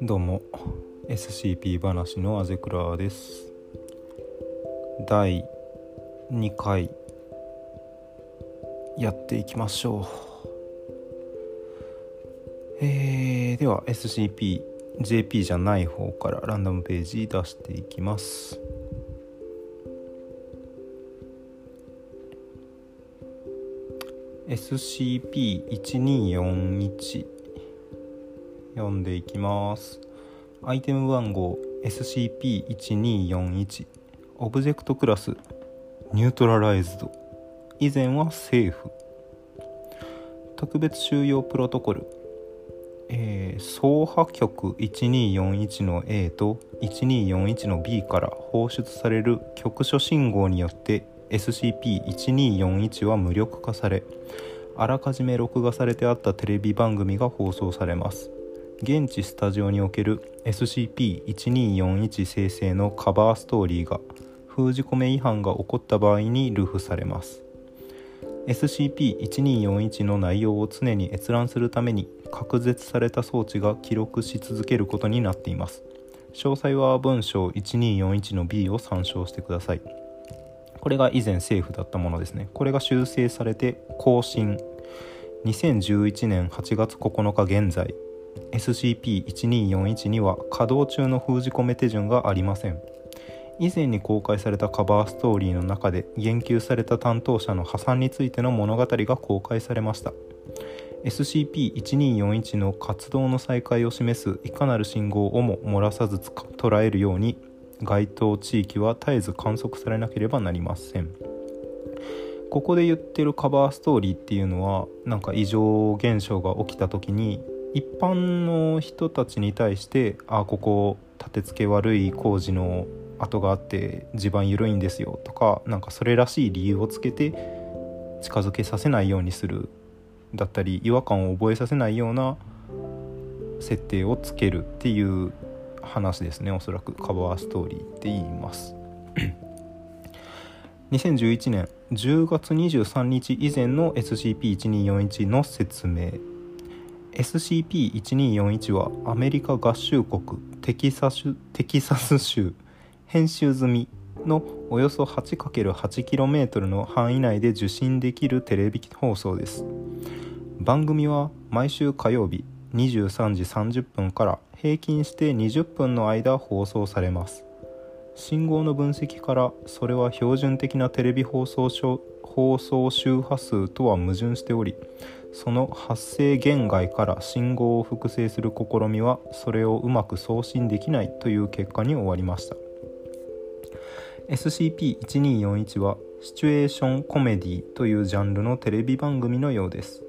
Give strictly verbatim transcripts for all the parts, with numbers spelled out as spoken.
どうも エスシーピー 話のあぜくらです。だいにかいやっていきましょう。えー、では エスシーピージェーピー じゃない方からランダムページ出していきます。エスシーピーいちにーよんいち 読んでいきます。アイテム番号 エスシーピーいちにーよんいち オブジェクトクラスニュートラライズド、以前はセーフ。特別収容プロトコル、えー、総波局いちにーよんいちの A といちにーよんいちの B から放出される局所信号によって エスシーピーいちにーよんいち は無力化され、あらかじめ録画されてあったテレビ番組が放送されます。現地スタジオにおける エスシーピーいちにーよんいち 生成のカバーストーリーが封じ込め違反が起こった場合に流布されます。 エスシーピーいちにーよんいち の内容を常に閲覧するために隔絶された装置が記録し続けることになっています。詳細は文章いちにーよんいちの B を参照してください。これが以前セーフだったものですね。これが修正されて更新、にせんじゅういちねんはちがつここのか現在 エスシーピーいちにーよんいち には稼働中の封じ込め手順がありません。以前に公開されたカバーストーリーの中で言及された担当者の破産についての物語が公開されました。 エスシーピーいちにーよんいち の活動の再開を示すいかなる信号をも漏らさず捉えるように該当地域は絶えず観測されなければなりません。ここで言ってるカバーストーリーっていうのは、なんか異常現象が起きた時に一般の人たちに対して、あ、ここ立て付け悪い工事の跡があって地盤緩いんですよとか、なんかそれらしい理由をつけて近づけさせないようにするだったり、違和感を覚えさせないような設定をつけるっていう話ですね。おそらくカバーストーリーって言いますにせんじゅういちねんじゅうがつにじゅうさんにち以前の エスシーピーいちにーよんいち の説明。 エスシーピーいちにーよんいち はアメリカ合衆国テキサス、テキサス州編集済みのおよそ はちかけるはちキロメートル の範囲内で受信できるテレビ放送です。番組は毎週火曜日にじゅうさんじさんじゅっぷんから平均してにじゅっぷんの間放送されます。信号の分析から、それは標準的なテレビ放送放送周波数とは矛盾しており、その発生限外から信号を複製する試みはそれをうまく送信できないという結果に終わりました。 エスシーピーいちにーよんいち はシチュエーションコメディというジャンルのテレビ番組のようです。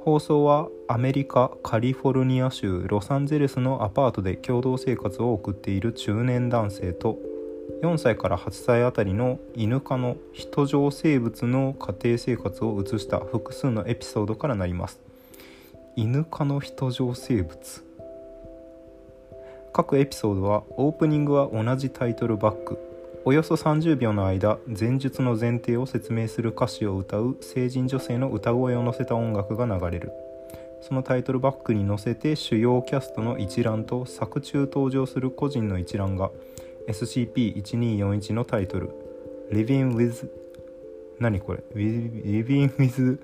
放送はアメリカカリフォルニア州ロサンゼルスのアパートで共同生活を送っている中年男性とよんさいからはっさいあたりの犬科の人上生物の家庭生活を映した複数のエピソードからなります。犬科の人上生物、各エピソードはオープニングは同じタイトルバック、およそさんじゅうびょうの間、前述の前提を説明する歌詞を歌う成人女性の歌声を乗せた音楽が流れる。そのタイトルバックに乗せて主要キャストの一覧と作中登場する個人の一覧が エスシーピーいちにーよんいち のタイトル LIVING WITH 何これ LIVING WITH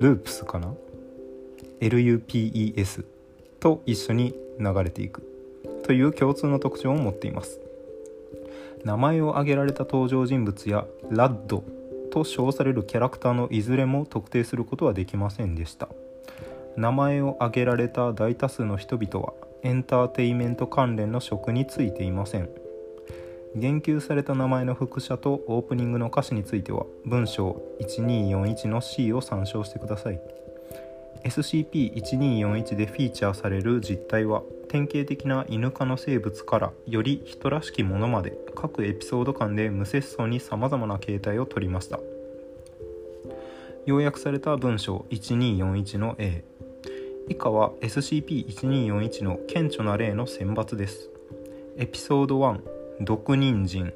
LUPES かな LUPES と一緒に流れていくという共通の特徴を持っています。名前を挙げられた登場人物やラッドと称されるキャラクターのいずれも特定することはできませんでした。名前を挙げられた大多数の人々はエンターテイメント関連の職に就いていません。言及された名前の副写とオープニングの歌詞については文章いちにーよんいちの C を参照してください。 エスシーピーいちにーよんいち でフィーチャーされる実態は典型的な犬科の生物からより人らしきものまで、各エピソード間で無節操に様々な形態をとりました。要約された文章いちにーよんいちの A、 以下は エスシーピーいちにーよんいち の顕著な例の選抜です。エピソードいち、毒人参、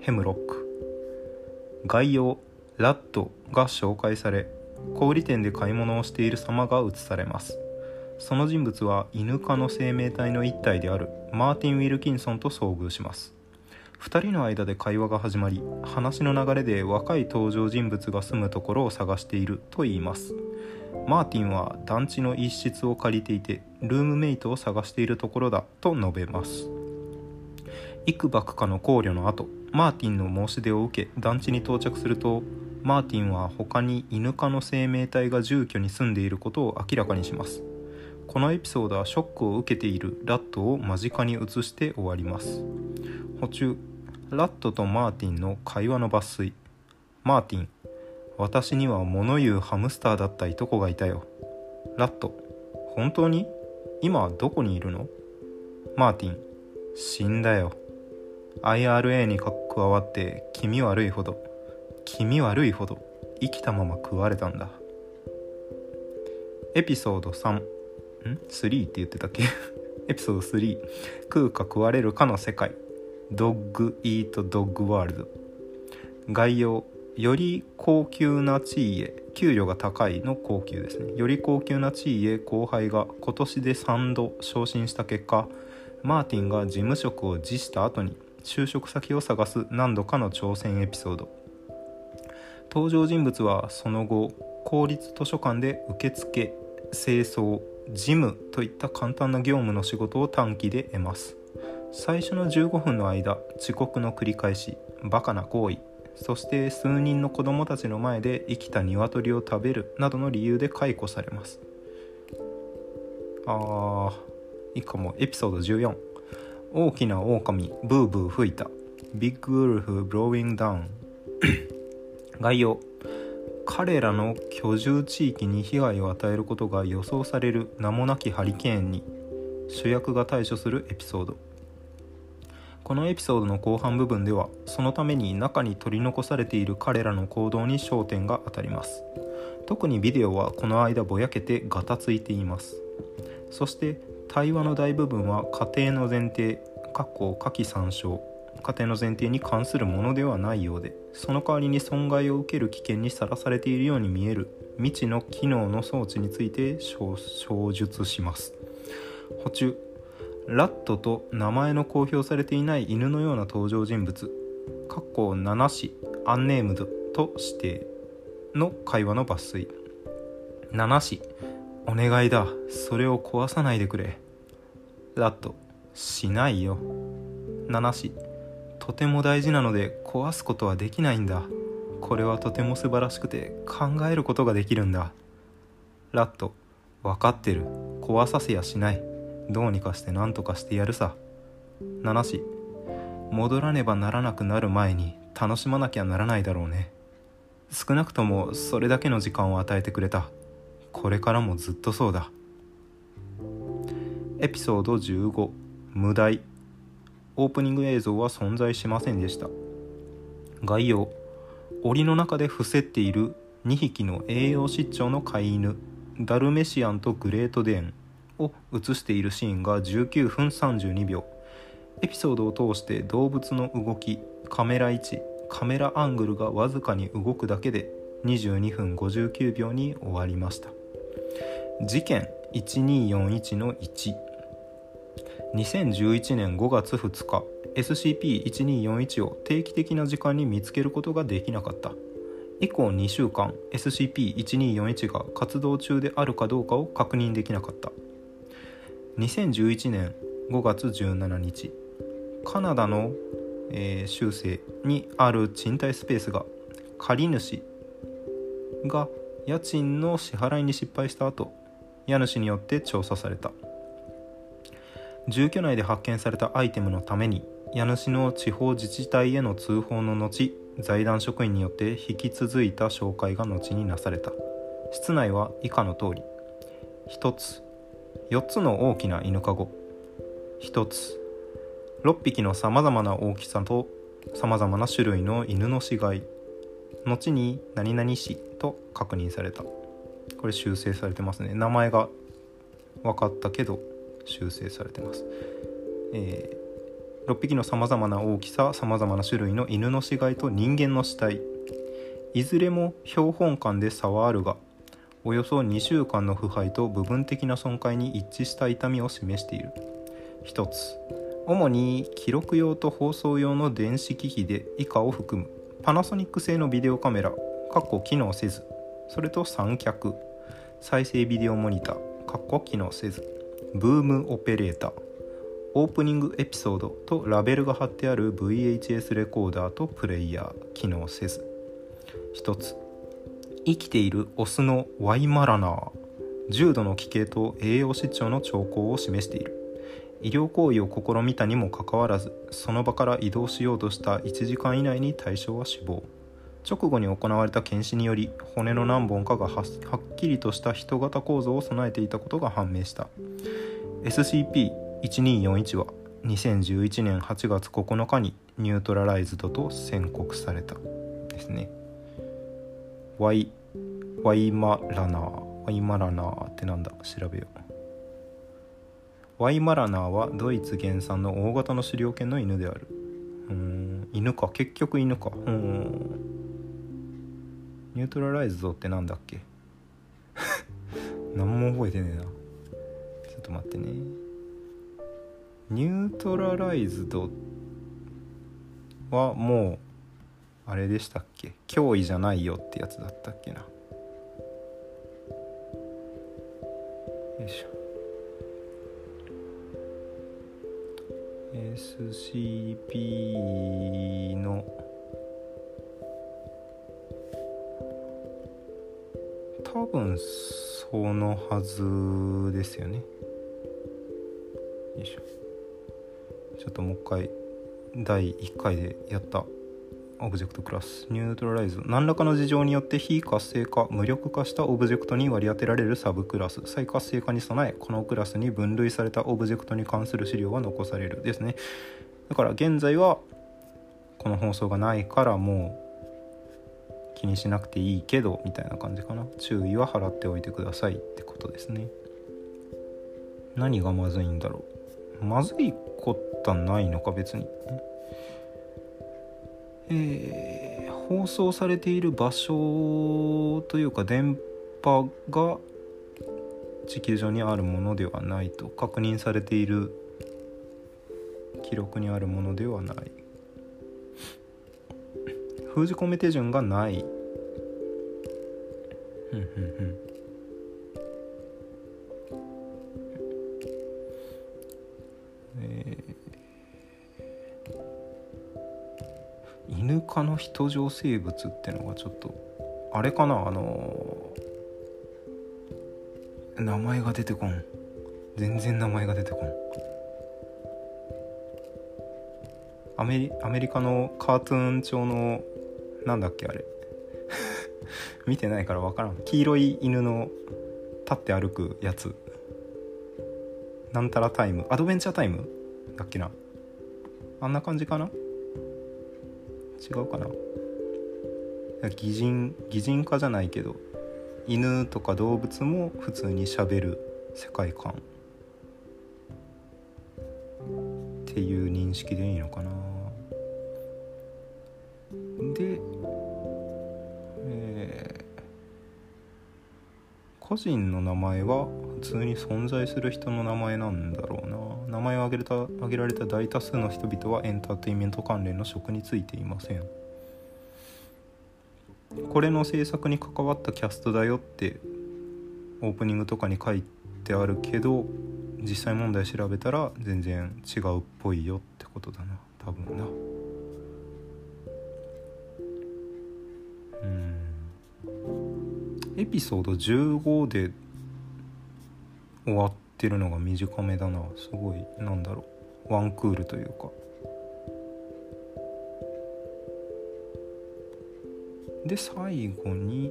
ヘムロック。概要、ラッドが紹介され、小売店で買い物をしている様が映されます。その人物は犬科の生命体の一体であるマーティン・ウィルキンソンと遭遇します。ふたりの間で会話が始まり、話の流れで若い登場人物が住むところを探していると言います。マーティンは団地の一室を借りていて、ルームメイトを探しているところだと述べます。幾ばくかの考慮の後、マーティンの申し出を受け団地に到着すると、マーティンは他に犬科の生命体が住居に住んでいることを明らかにします。このエピソードはショックを受けているラットを間近に映して終わります。補充、ラットとマーティンの会話の抜粋。マーティン、私には物言うハムスターだったいとこがいたよ。ラット、本当に？今どこにいるの？マーティン、死んだよ。アイアールエー に加わって気味悪いほど、気味悪いほど生きたまま食われたんだ。エピソードさん、ん ?さん って言ってたっけエピソードさん、食うか食われるかの世界、ドッグ・イート・ドッグ・ワールド。概要、より高級な地位へ、給料が高いの高級ですね。より高級な地位へ後輩が今年でさんど昇進した結果、マーティンが事務職を辞した後に就職先を探す何度かの挑戦エピソード。登場人物はその後、公立図書館で受付、清掃、事務といった簡単な業務の仕事を短期で得ます。最初のじゅうごふんの間、遅刻の繰り返し、バカな行為、そして数人の子供たちの前で生きた鶏を食べるなどの理由で解雇されます。あー、いいかも。エピソードじゅうよん、大きな狼ブーブー吹いた、ビッグウルフブローイングダウン概要、彼らの居住地域に被害を与えることが予想される名もなきハリケーンに主役が対処するエピソード。このエピソードの後半部分では、そのために中に取り残されている彼らの行動に焦点が当たります。特にビデオはこの間ぼやけてガタついています。そして対話の大部分は家庭の前提、下記参照、家庭の前提に関するものではないようで、その代わりに損害を受ける危険にさらされているように見える未知の機能の装置について詳述します。補充、ラットと名前の公表されていない犬のような登場人物、かっこなな子アンネームドと指定の会話の抜粋。なな子、お願いだ、それを壊さないでくれ。ラット、しないよ。ナナ子、とても大事なので壊すことはできないんだ。これはとても素晴らしくて考えることができるんだ。ラット、わかってる、壊させやしない、どうにかして何とかしてやるさ。ナナ子、戻らねばならなくなる前に楽しまなきゃならないだろうね。少なくともそれだけの時間を与えてくれた。これからもずっとそうだ。エピソードじゅうご、無題。オープニング映像は存在しませんでした。概要、檻の中で伏せっているにひきの栄養失調の飼い犬ダルメシアンとグレートデーンを映しているシーンがじゅうきゅうふんさんじゅうにびょう。エピソードを通して動物の動き、カメラ位置、カメラアングルがわずかに動くだけでにじゅうにふんごじゅうきゅうびょうに終わりました。事件いちにーよんいちのいち、にせんじゅういちねんごがつふつか、 エスシーピーいちにーよんいち を定期的な時間に見つけることができなかった。以降にしゅうかん エスシーピーいちにーよんいち が活動中であるかどうかを確認できなかった。にせんじゅういちねんごがつじゅうしちにち、カナダの、えー、州西にある賃貸スペースが、借り主が家賃の支払いに失敗した後、家主によって調査された。住居内で発見されたアイテムのために家主の地方自治体への通報の後、財団職員によって引き続いた紹介が後になされた。室内は以下の通り、ひとつ、よっつの大きな犬かご、ひとつ、ろっぴきのさまざまな大きさとさまざまな種類の犬の死骸、後に何々死と確認された。これ修正されてますね。名前が分かったけど修正されてます、えー、ろっぴきのさまざまな大きさ、さまざまな種類の犬の死骸と人間の死体、いずれも標本間で差はあるが、およそにしゅうかんの腐敗と部分的な損壊に一致した痛みを示している。ひとつ、主に記録用と放送用の電子機器で以下を含むパナソニック製のビデオカメラ（機能せず）、それと三脚、再生ビデオモニター（機能せず）、ブームオペレーター、オープニングエピソードとラベルが貼ってある ブイエイチエス レコーダーとプレイヤー機能せず。ひとつ、生きているオスのワイマラナー、重度の奇形と栄養失調の兆候を示している。医療行為を試みたにもかかわらず、その場から移動しようとしたいちじかん以内に対象は死亡。直後に行われた検視により、骨の何本かがはっきりとした人型構造を備えていたことが判明した。エスシーピーいちにーよんいち はにせんじゅういちねんはちがつここのかにニュートラライズドと宣告されたですね。ワイワイマラナーワイマラナーってなんだ、調べよう。ワイマラナーはドイツ原産の大型の狩猟犬の犬である。うーん、犬か、結局犬か。うん、ニュートラライズドってなんだっけ何も覚えてねえな、ちょっと待ってね。ニュートラライズドはもうあれでしたっけ、脅威じゃないよってやつだったっけな。よいしょ、 エスシーピー の多分そのはずですよね。よいしょ、ちょっともう一回だいいっかいでやったオブジェクトクラスニュートラライズ、何らかの事情によって非活性化無力化したオブジェクトに割り当てられるサブクラス、再活性化に備えこのクラスに分類されたオブジェクトに関する資料は残されるですね。だから現在はこの放送がないからもう気にしなくていいけどみたいな感じかな。注意は払っておいてくださいってことですね。何がまずいんだろう、まずいことはないのか別に、えー、放送されている場所というか電波が地球上にあるものではないと、確認されている記録にあるものではない、封じ込め手順がない。ふんふんふん、他の人上生物ってのがちょっとあれかな、あのー、名前が出てこん、全然名前が出てこん。アメリ、アメリカのカートゥーン調のなんだっけあれ見てないから分からん、黄色い犬の立って歩くやつ、なんたらタイム、アドベンチャータイムだっけな、あんな感じかな、違うかな。擬人、擬人化じゃないけど犬とか動物も普通に喋る世界観っていう認識でいいのかな。で、えー、個人の名前は普通に存在する人の名前なんだろうな。名前を挙げた、挙げられた大多数の人々はエンターテインメント関連の職に就いていません。これの制作に関わったキャストだよってオープニングとかに書いてあるけど、実際問題調べたら全然違うっぽいよってことだな、多分な。うん。エピソードじゅうごで終わったってるのが短めだな、すごい、なんだろう、ワンクールというか。で最後に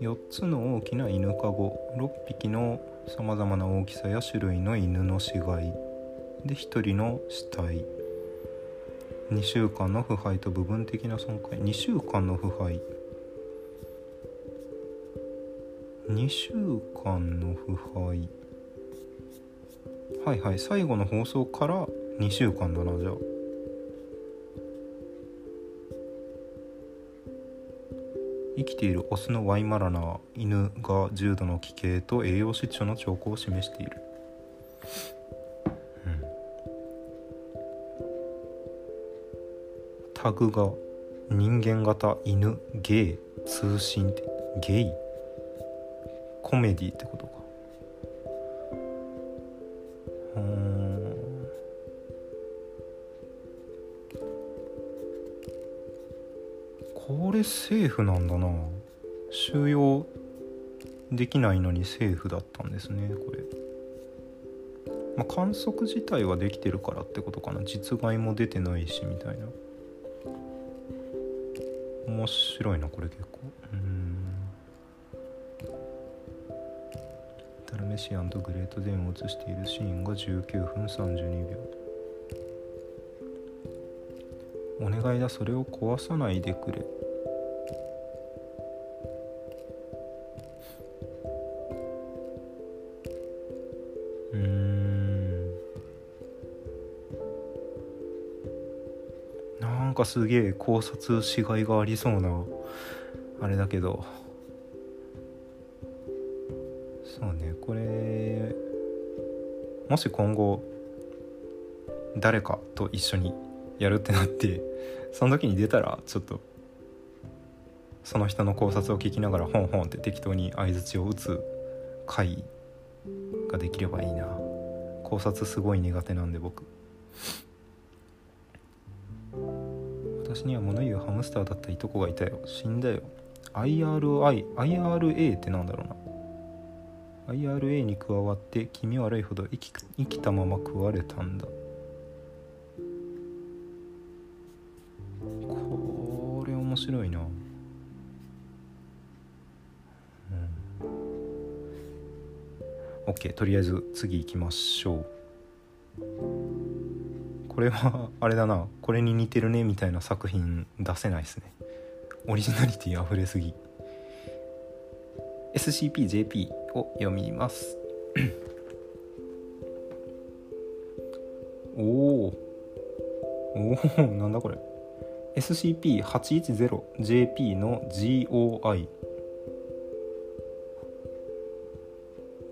よっつの大きな犬かご、ろっぴきのさまざまな大きさや種類の犬の死骸でひとりの死体、にしゅうかんの腐敗と部分的な損壊、にしゅうかんの腐敗、にしゅうかんの腐敗、はいはい、最後の放送からにしゅうかんだな、じゃあ。生きているオスのワイマラナー犬が重度の奇形と栄養失調の兆候を示している。うん、タグが人間型犬ゲイ通信ってゲイコメディってことか。うーん、これセーフなんだな。収容できないのにセーフだったんですねこれ。まあ、観測自体はできてるからってことかな。実害も出てないしみたいな。面白いなこれ結構。うーん、ダルメシアンとグレートデンを映しているシーンがじゅうきゅうふんさんじゅうにびょう。お願いだそれを壊さないでくれ。うーん、なんかすげえ考察しがいがありそうなあれだけど、そうね、これもし今後誰かと一緒にやるってなってその時に出たらちょっとその人の考察を聞きながらホンホンって適当に相槌を打つ回ができればいいな。考察すごい苦手なんで僕。私には物言うハムスターだったいとこがいたよ。死んだよ。 アイアールアイアールエー ってなんだろうな。 アイアールエー に加わって気味悪いほど生き、生きたまま食われたんだ。これ面白いな。うん、OK とりあえず次行きましょう。これはあれだな、これに似てるねみたいな作品出せないですね。オリジナリティあふれすぎ。 エスシーピー ジェーピー を読みます。おおおお、なんだこれ。エスシーピー はちひゃくじゅう ジェーピー の ジーオーアイ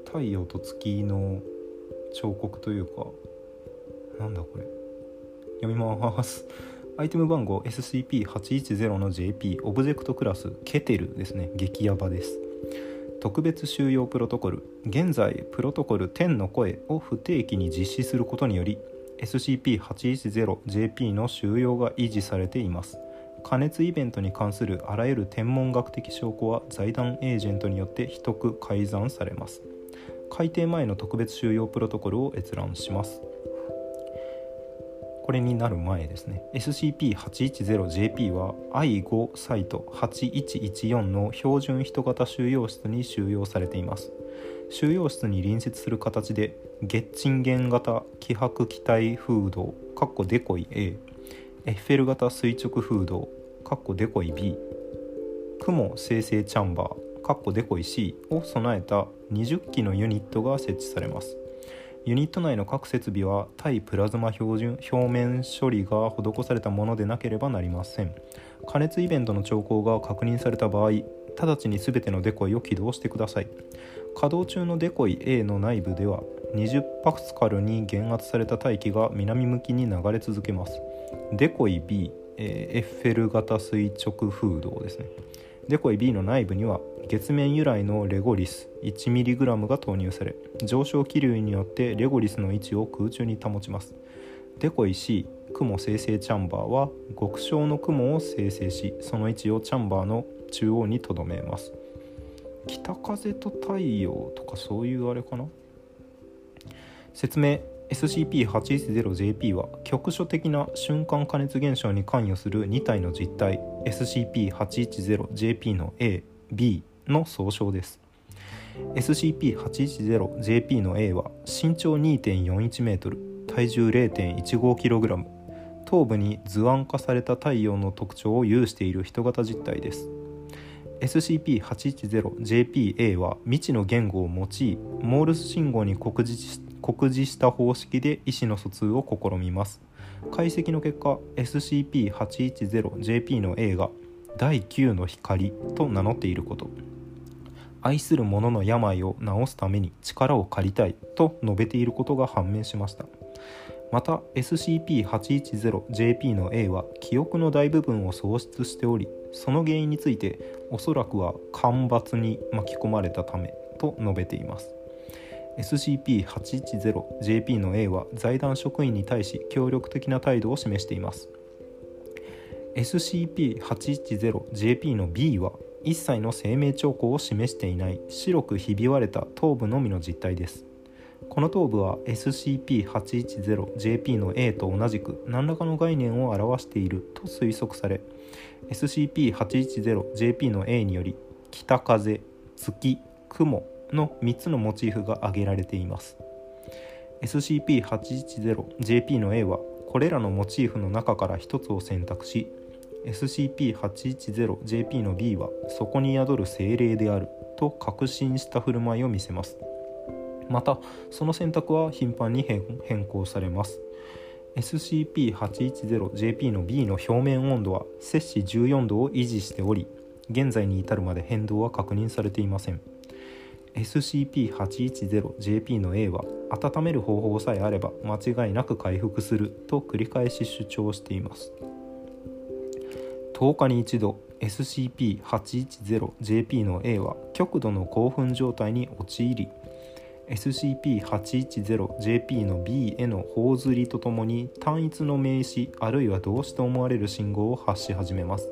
太陽と月の彫刻というか、なんだこれ。読みます。アイテム番号 エスシーピー はちひゃくじゅう の ジェーピー オブジェクトクラスケテルですね。激ヤバです。特別収容プロトコル。現在プロトコルじゅうの声を不定期に実施することによりエスシーピー はちひゃくじゅう ジェーピー の収容が維持されています。加熱イベントに関するあらゆる天文学的証拠は財団エージェントによって秘匿改ざんされます。改定前の特別収容プロトコルを閲覧します。これになる前ですね。エスシーピー はちひゃくじゅう ジェーピー は アイファイブ サイトはちいちいちよんの標準人型収容室に収容されています。収容室に隣接する形で月賃源型気迫気体風洞デコイ A、 エッフェル型垂直風洞デコイ B、 雲生成チャンバーデコイ C を備えたにじゅっきのユニットが設置されます。ユニット内の各設備は対プラズマ標準表面処理が施されたものでなければなりません。加熱イベントの兆候が確認された場合、直ちにすべてのデコイを起動してください。稼働中のデコイ A の内部ではにじゅうパスカルに減圧された大気が南向きに流れ続けます。デコイ B、えー、エッフェル型垂直風洞ですね。デコイ B の内部には月面由来のレゴリス いちミリグラム が投入され、上昇気流によってレゴリスの位置を空中に保ちます。デコイ C、雲生成チャンバーは極小の雲を生成し、その位置をチャンバーの中央に留めます。北風と太陽とかそういうあれかな。説明。 エスシーピー はちひゃくじゅう ジェーピー は局所的な瞬間加熱現象に関与するにたいの実体 エスシーピー はちひゃくじゅう ジェーピー の A、B の総称です。 エスシーピー はちひゃくじゅう ジェーピー の A は身長 にてんよんいちメートル、体重 れいてんいちごキログラム、頭部に図案化された太陽の特徴を有している人型実体です。エスシーピー はちひゃくじゅう ジェーピー エー は未知の言語を用い、モールス信号に酷似、酷似した方式で意思の疎通を試みます。解析の結果、エスシーピー はちひゃくじゅう ジェーピー の A がだいきゅうの光と名乗っていること、愛する者の病を治すために力を借りたいと述べていることが判明しました。また エスシーピーはちいちゼロジェーピー の A は記憶の大部分を喪失しており、その原因についておそらくは干ばつに巻き込まれたためと述べています。 エスシーピーはちいちゼロジェーピー の A は財団職員に対し協力的な態度を示しています。 エスシーピーはちいちゼロジェーピー の B は一切の生命兆候を示していない白くひび割れた頭部のみの実体です。この頭部は エスシーピーはちいちゼロジェーピー の A と同じく何らかの概念を表していると推測され、 エスシーピーはちいちゼロジェーピー の A により北風、月、雲のみっつのモチーフが挙げられています。 エスシーピーはちいちゼロジェーピー の A はこれらのモチーフの中からひとつを選択し、 エスシーピーはちいちゼロジェーピー の B はそこに宿る精霊であると確信した振る舞いを見せます。またその選択は頻繁に変更されます。 エスシーピーはちいちゼロジェーピー の B の表面温度は摂氏じゅうよんどを維持しており、現在に至るまで変動は確認されていません。 エスシーピーはちいちゼロジェーピー の A は温める方法さえあれば間違いなく回復すると繰り返し主張しています。とおかに一度 エスシーピーはちいちゼロジェーピー の A は極度の興奮状態に陥り、エスシーピーはちいちゼロジェーピー の B への頬ずりとともに単一の名詞あるいは動詞と思われる信号を発し始めます。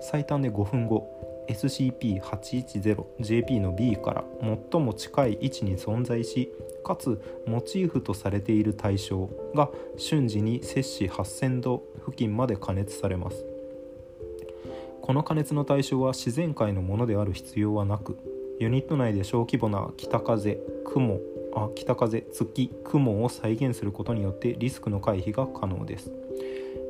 最短でごふんご、 エスシーピーはちいちゼロジェーピー の B から最も近い位置に存在し、かつモチーフとされている対象が瞬時に摂氏はっせんど付近まで加熱されます。この加熱の対象は自然界のものである必要はなく、ユニット内で小規模な北風、雲、あ、北風、月、雲を再現することによってリスクの回避が可能です。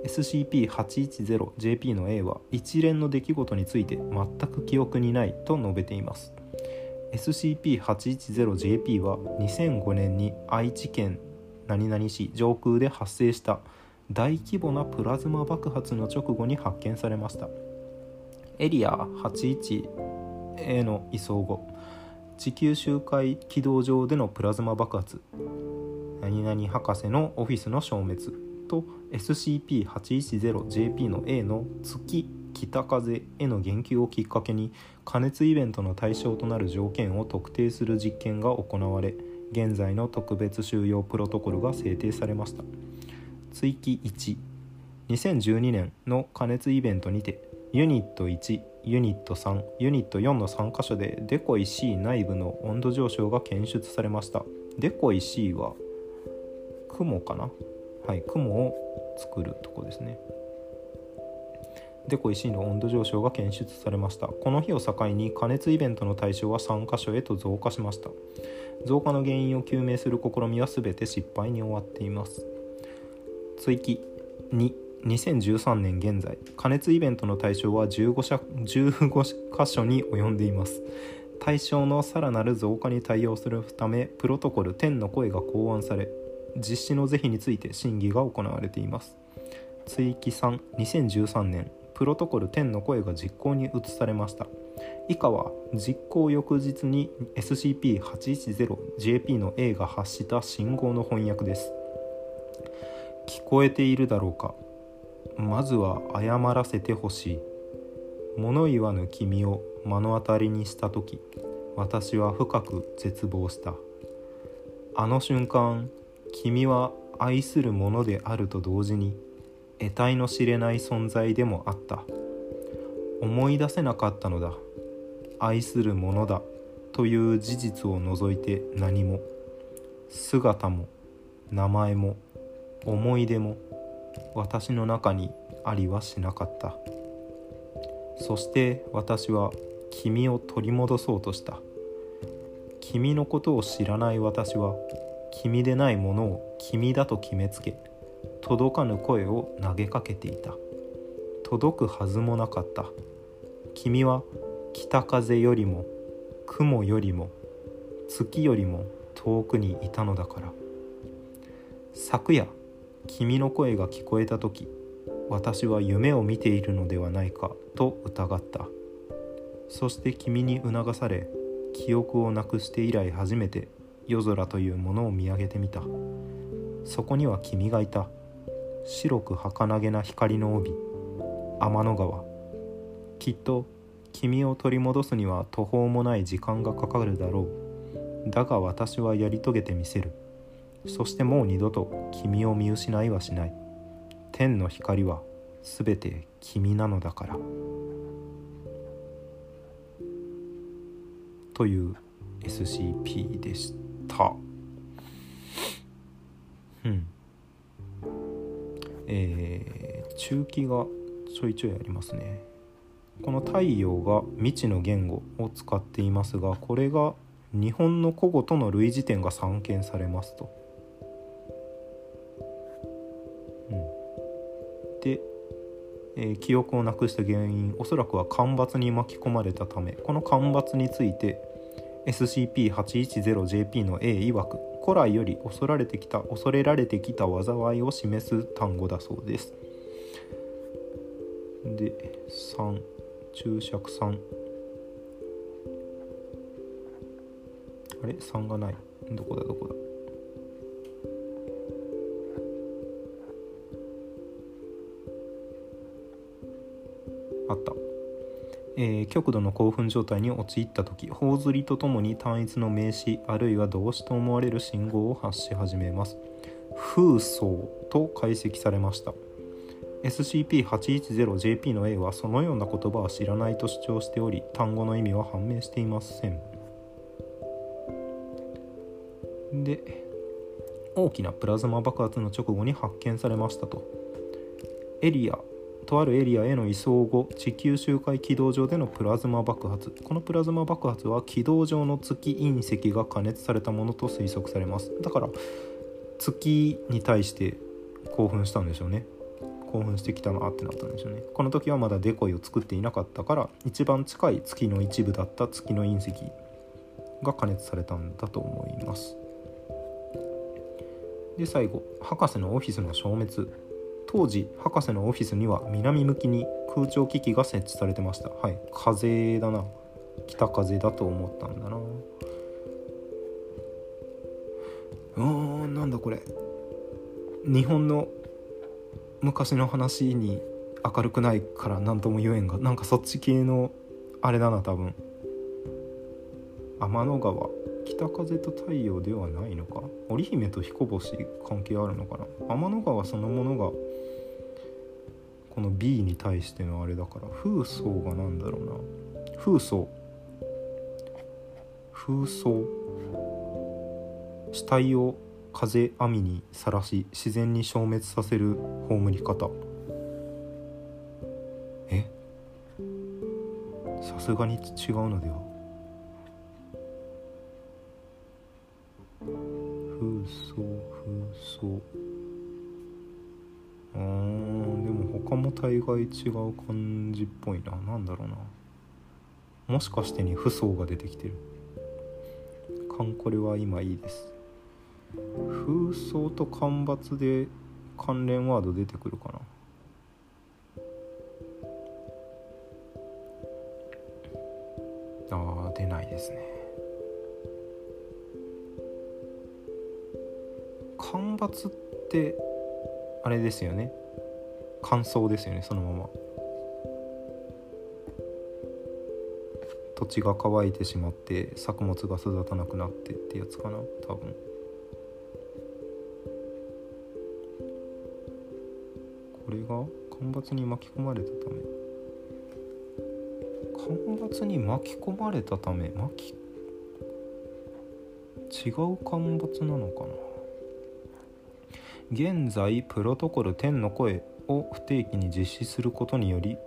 エスシーピーはちいちゼロジェーピー の A は一連の出来事について全く記憶にないと述べています。エスシーピーはちいちゼロジェーピー はにせんごねんに愛知県何々市上空で発生した大規模なプラズマ爆発の直後に発見されました。エリアはちじゅういちエー の移送後、地球周回軌道上でのプラズマ爆発、何々博士のオフィスの消滅と エスシーピーはちいちゼロジェーピー の A の月、北風への言及をきっかけに加熱イベントの対象となる条件を特定する実験が行われ、現在の特別収容プロトコルが制定されました。追記いち、にせんじゅうにねんの加熱イベントにてユニットいち、ユニットさん、ユニットよんのさん箇所でデコイ C 内部の温度上昇が検出されました。デコイ C は雲かな、はい、雲を作るとこですね。デコイ C の温度上昇が検出されました。この日を境に加熱イベントの対象はさん箇所へと増加しました。増加の原因を究明する試みは全て失敗に終わっています。追記に、にせんじゅうさんねん現在、加熱イベントの対象はじゅうごかしょに及んでいます。対象のさらなる増加に対応するため、プロトコル天の声が考案され、実施の是非について審議が行われています。追記さん、にせんじゅうさんねん、プロトコル天の声が実行に移されました。以下は、実行翌日に エスシーピーはちいちゼロジェーピー の A が発した信号の翻訳です。聞こえているだろうか。まずは謝らせてほしい。物言わぬ君を目の当たりにしたとき、私は深く絶望した。あの瞬間、君は愛するものであると同時に、得体の知れない存在でもあった。思い出せなかったのだ。愛するものだという事実を除いて何も、姿も、名前も、思い出も、私の中にありはしなかった。そして私は君を取り戻そうとした。君のことを知らない私は、君でないものを君だと決めつけ、届かぬ声を投げかけていた。届くはずもなかった。君は北風よりも、雲よりも、月よりも遠くにいたのだから。昨夜、君の声が聞こえたとき、私は夢を見ているのではないかと疑った。そして君に促され、記憶をなくして以来初めて夜空というものを見上げてみた。そこには君がいた。白く儚げな光の帯、天の川。きっと君を取り戻すには途方もない時間がかかるだろう。だが私はやり遂げてみせる。そしてもう二度と君を見失いはしない。天の光はすべて君なのだから。という エスシーピー でした。うん。えー、中期がちょいちょいありますね。この太陽が未知の言語を使っていますが、これが日本の古語との類似点が散見されますと。うん、で、えー、記憶をなくした原因、おそらくは干ばつに巻き込まれたため。この干ばつについて エスシーピー はちいちゼロ ジェーピー の A 曰く、古来より恐られてきた恐れられてきた災いを示す単語だそうです。で、さん、注釈さん、あれさんがない、どこだどこだ、あった。えー、極度の興奮状態に陥った時、頬ずりとともに単一の名詞あるいは動詞と思われる信号を発し始めます。風葬と解析されました。 エスシーピー はちいちゼロ ジェーピー の A はそのような言葉は知らないと主張しており、単語の意味は判明していません。で、大きなプラズマ爆発の直後に発見されましたと。エリアとあるエリアへの移送後、地球周回軌道上でのプラズマ爆発。このプラズマ爆発は軌道上の月隕石が加熱されたものと推測されます。だから月に対して興奮したんでしょうね。興奮してきたなってなったんでしょうね。この時はまだデコイを作っていなかったから、一番近い月の一部だった月の隕石が加熱されたんだと思います。で、最後、博士のオフィスの消滅。当時博士のオフィスには南向きに空調機器が設置されてました。はい、風だな、北風だと思ったんだな。うーん、なんだこれ、日本の昔の話に明るくないから何とも言えんが、なんかそっち系のあれだな、多分天の川、北風と太陽ではないのか。織姫と彦星関係あるのかな。天の川そのものがこの B に対してのあれだから、風葬がなんだろうな。風葬、風葬、死体を風網にさらし自然に消滅させる葬り方。え、さすがに違うのでは。風葬、あー、でも他も大概違う感じっぽいな。なんだろうな、もしかしてに不葬が出てきてるかん。これは今いいです。風葬と干ばつで関連ワード出てくるかな。あー、出ないですね。干ばつってあれですよね、乾燥ですよね。そのまま土地が乾いてしまって作物が育たなくなってってやつかな、多分。これが干ばつに巻き込まれたため、干ばつに巻き込まれたため巻き違う干ばつなのかな。現在プロトコル天の声を不定期に実施することにより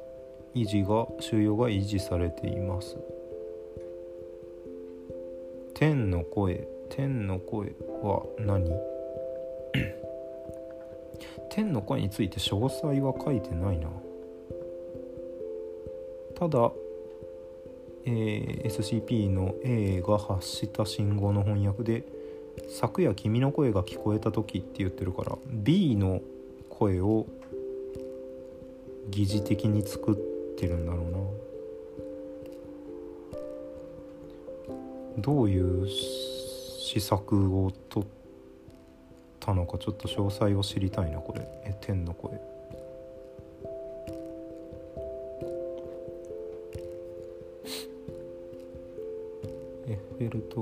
維持が収容が維持されています。天の声、天の声は何天の声について詳細は書いてないな。ただ、えー、エスシーピー の A が発した信号の翻訳で、昨夜君の声が聞こえた時って言ってるから、 B の声を疑似的に作ってるんだろうな。どういう施策を取ったのかちょっと詳細を知りたいな。これえ天の声、エッフェル塔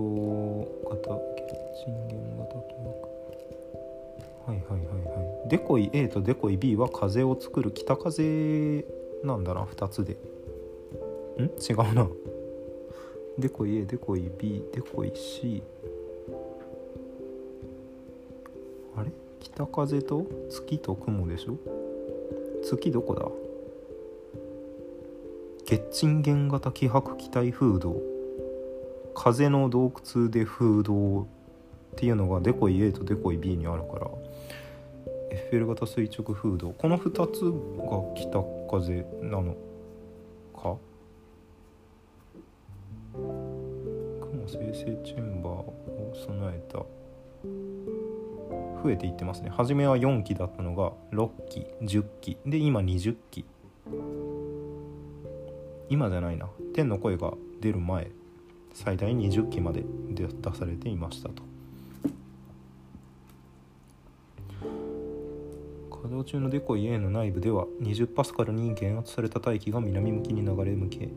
型震源型記憶、はいはいはいはい。デコイ A とデコイ B は風を作る北風なんだな、ふたつで。ん？違うな。デコイ A、デコイ B、デコイ C。あれ？北風と月と雲でしょ？月どこだ？月震源型気迫気体風洞。風の洞窟で風洞っていうのがデコイ A とデコイ B にあるから、エッフェル型垂直風洞、このふたつが北風なのか。雲生成チェンバーを備えた、増えていってますね。初めはよんきだったのがろっき、じゅっきで今にじゅっき、今じゃないな、天の声が出る前最大にじゅっきまで出されていましたと。稼働中のデコイ A の内部ではにじゅうパスカルに減圧された大気が南向きに流れ向け流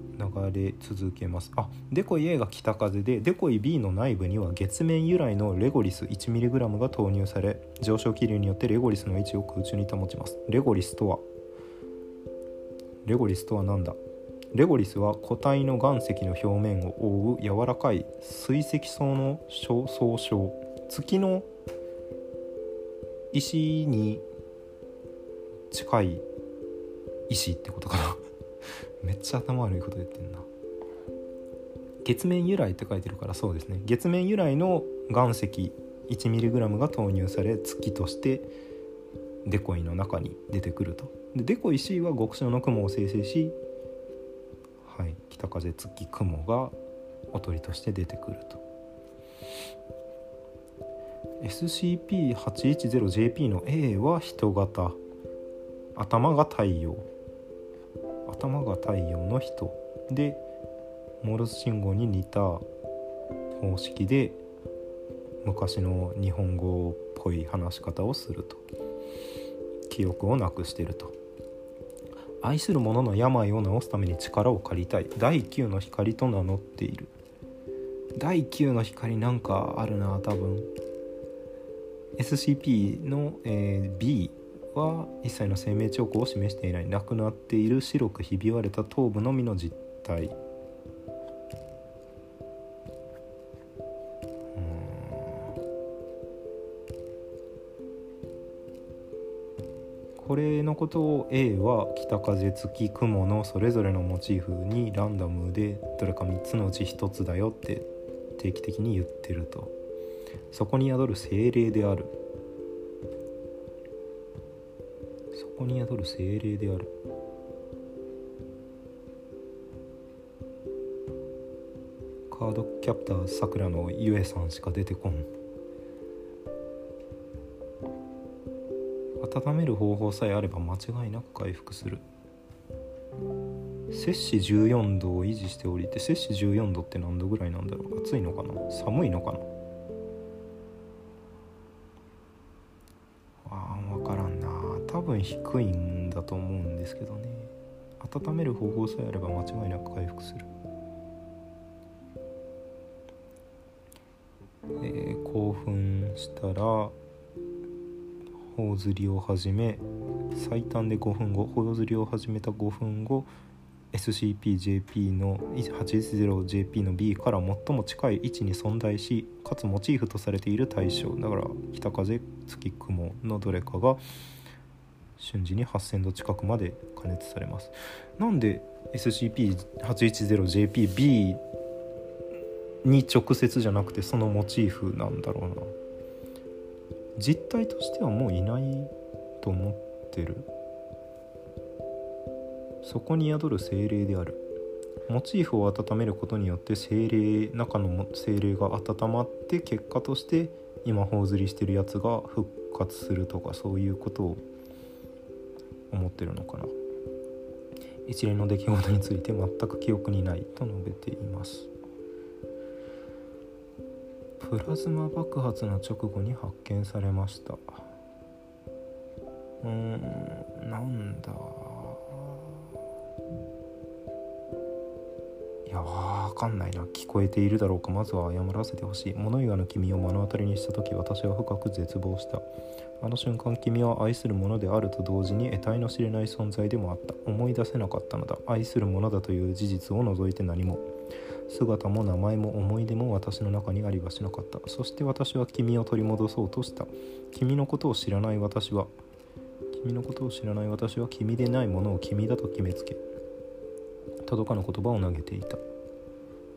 れ続けます。あ、デコイ A が北風で、デコイ B の内部には月面由来のレゴリス いちミリグラム が投入され、上昇気流によってレゴリスの位置を空中に保ちます。レゴリスとはレゴリスとはなんだ。レゴリスは固体の岩石の表面を覆う柔らかい水石層の総称。月の石に近い石ってことかなめっちゃ頭悪いこと言ってんな。月面由来って書いてるからそうですね、月面由来の岩石 いちミリグラム が投入され、月としてデコイの中に出てくると。でデコイ C は極小の雲を生成し、はい、北風月雲がおとりとして出てくると。エスシーピーはちいちゼロジェーピー の A は人型、頭が太陽、頭が太陽の人で、モールス信号に似た方式で昔の日本語っぽい話し方をすると。記憶をなくしてると。愛する者の病を治すために力を借りたい、だいきゅうの光と名乗っている。だいきゅうの光なんかあるな、多分 エスシーピー の、えー、Bは一切の生命兆候を示していない。なくなっている白くひび割れた頭部のみの実体。これのことを A は北風月雲のそれぞれのモチーフにランダムでどれかみっつのうちひとつだよって定期的に言ってると。そこに宿る精霊である。ここに宿る精霊である。カードキャプターさくらのゆえさんしか出てこん。温める方法さえあれば間違いなく回復する。摂氏じゅうよんどを維持しておりて、摂氏じゅうよんどって何度ぐらいなんだろう。暑いのかな、寒いのかな。低いんだと思うんですけどね。温める方法さえあれば間違いなく回復する。えー、興奮したら頬ずりを始め、最短でごふんご、頬ずりを始めたごふんご、 エスシーピージェーピー の はちいちゼロジェーピー の B から最も近い位置に存在し、かつモチーフとされている対象だから、北風月雲のどれかが瞬時にはっせんど近くまで加熱されます。なんで エスシーピーはちいちゼロジェーピービー に直接じゃなくてそのモチーフなんだろうな。実体としてはもういないと思ってる。そこに宿る精霊である。モチーフを温めることによって精霊、中の精霊が温まって、結果として今頬ずりしてるやつが復活するとか、そういうことを思ってるのかな。一連の出来事について全く記憶にないと述べています。プラズマ爆発の直後に発見されました。うーん、なんだいやわかんないな。聞こえているだろうか。まずは謝らせてほしい。物言わぬ君を目の当たりにした時、私は深く絶望した。あの瞬間、君は愛するものであると同時に得体の知れない存在でもあった。思い出せなかったのだ。愛するものだという事実を除いて何も、姿も名前も思い出も私の中にありはしなかった。そして私は君を取り戻そうとした。君のことを知らない私は君のことを知らない私は君でないものを君だと決めつけ、届かぬ言葉を投げていた。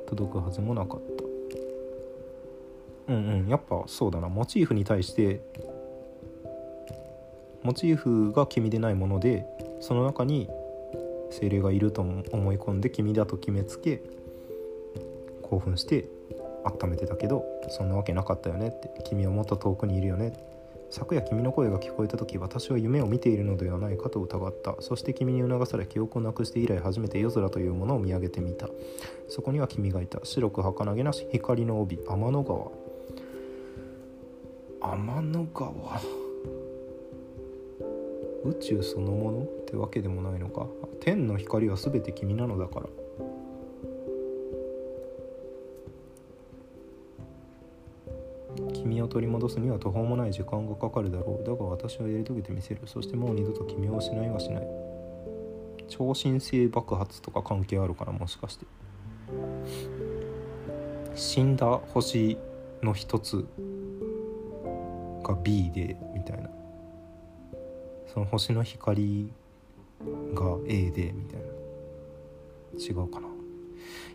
届くはずもなかった。うんうんやっぱそうだな。モチーフに対してモチーフが君でないもので、その中に精霊がいると思い込んで君だと決めつけ、興奮して温めてたけど、そんなわけなかったよねって、君はもっと遠くにいるよね。昨夜君の声が聞こえた時、私は夢を見ているのではないかと疑った。そして君に促され、記憶をなくして以来初めて夜空というものを見上げてみた。そこには君がいた。白く儚げな光の帯。天の川天の川宇宙そのものってわけでもないのか。天の光は全て君なのだから。君を取り戻すには途方もない時間がかかるだろう。だが私はやり遂げてみせる。そしてもう二度と君を失いはしない。超新星爆発とか関係あるから、もしかして死んだ星の一つが B でみたいな、その星の光が A でみたいな、違うかな。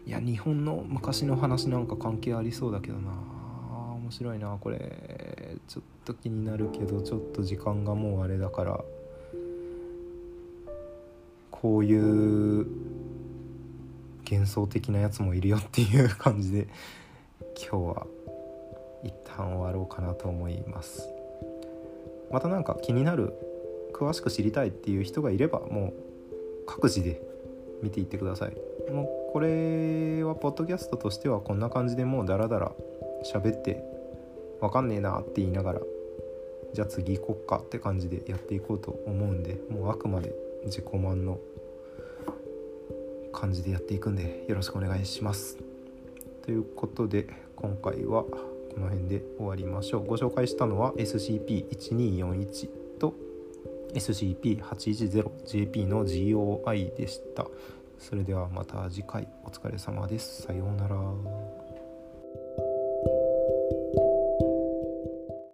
いや日本の昔の話なんか関係ありそうだけどな。面白いなこれ。ちょっと気になるけど、ちょっと時間がもうあれだから、こういう幻想的なやつもいるよっていう感じで、今日は一旦終わろうかなと思います。またなんか気になる、詳しく知りたいっていう人がいれば、もう各自で見ていってください。もうこれはポッドキャストとしてはこんな感じで、もうダラダラ喋って分かんねえなって言いながら、じゃあ次行こっかって感じでやっていこうと思うんで、もうあくまで自己満の感じでやっていくんで、よろしくお願いしますということで、今回はこの辺で終わりましょう。ご紹介したのは エスシーピーいちにーよんいち と エスシーピーはちいちゼロジェーピー の ジーオーアイ でした。それではまた次回、お疲れ様です。さようなら。